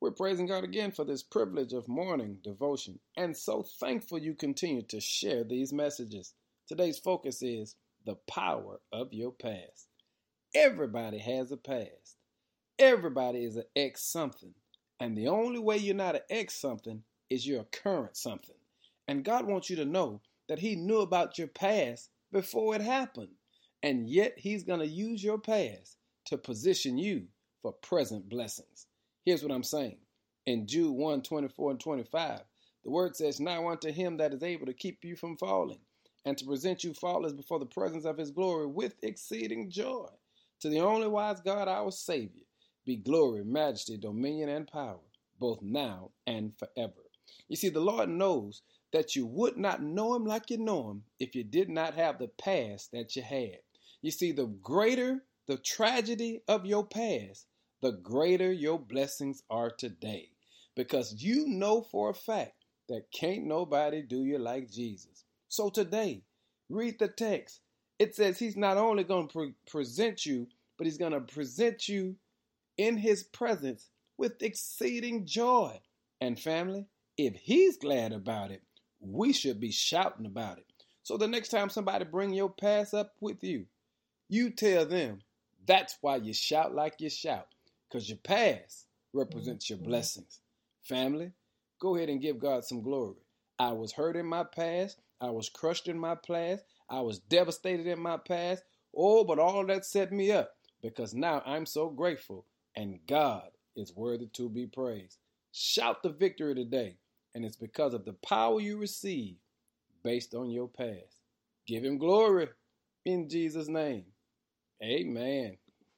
We're praising God again for this privilege of morning devotion, and so thankful you continue to share these messages. Today's focus is the power of your past. Everybody has a past. Everybody is an ex-something, and the only way you're not an ex-something is you're a current something. And God wants you to know that he knew about your past before it happened, and yet he's going to use your past to position you for present blessings. Here's what I'm saying. In Jude 1, 24 and 25, the word says, "Now unto him that is able to keep you from falling, and to present you faultless before the presence of his glory with exceeding joy. To the only wise God, our Savior, be glory, majesty, dominion, and power, both now and forever." You see, the Lord knows that you would not know him like you know him if you did not have the past that you had. You see, the greater the tragedy of your past, the greater your blessings are today, because you know for a fact that can't nobody do you like Jesus. So today, read the text. It says he's not only going to present you, but he's going to present you in his presence with exceeding joy. And family, if he's glad about it, we should be shouting about it. So the next time somebody bring your past up with you, you tell them that's why you shout like you shout, because your past represents your blessings. Family, go ahead and give God some glory. I was hurt in my past. I was crushed in my past. I was devastated in my past. Oh, but all that set me up, because now I'm so grateful, and God is worthy to be praised. Shout the victory today, and it's because of the power you receive based on your past. Give him glory in Jesus' name. Amen.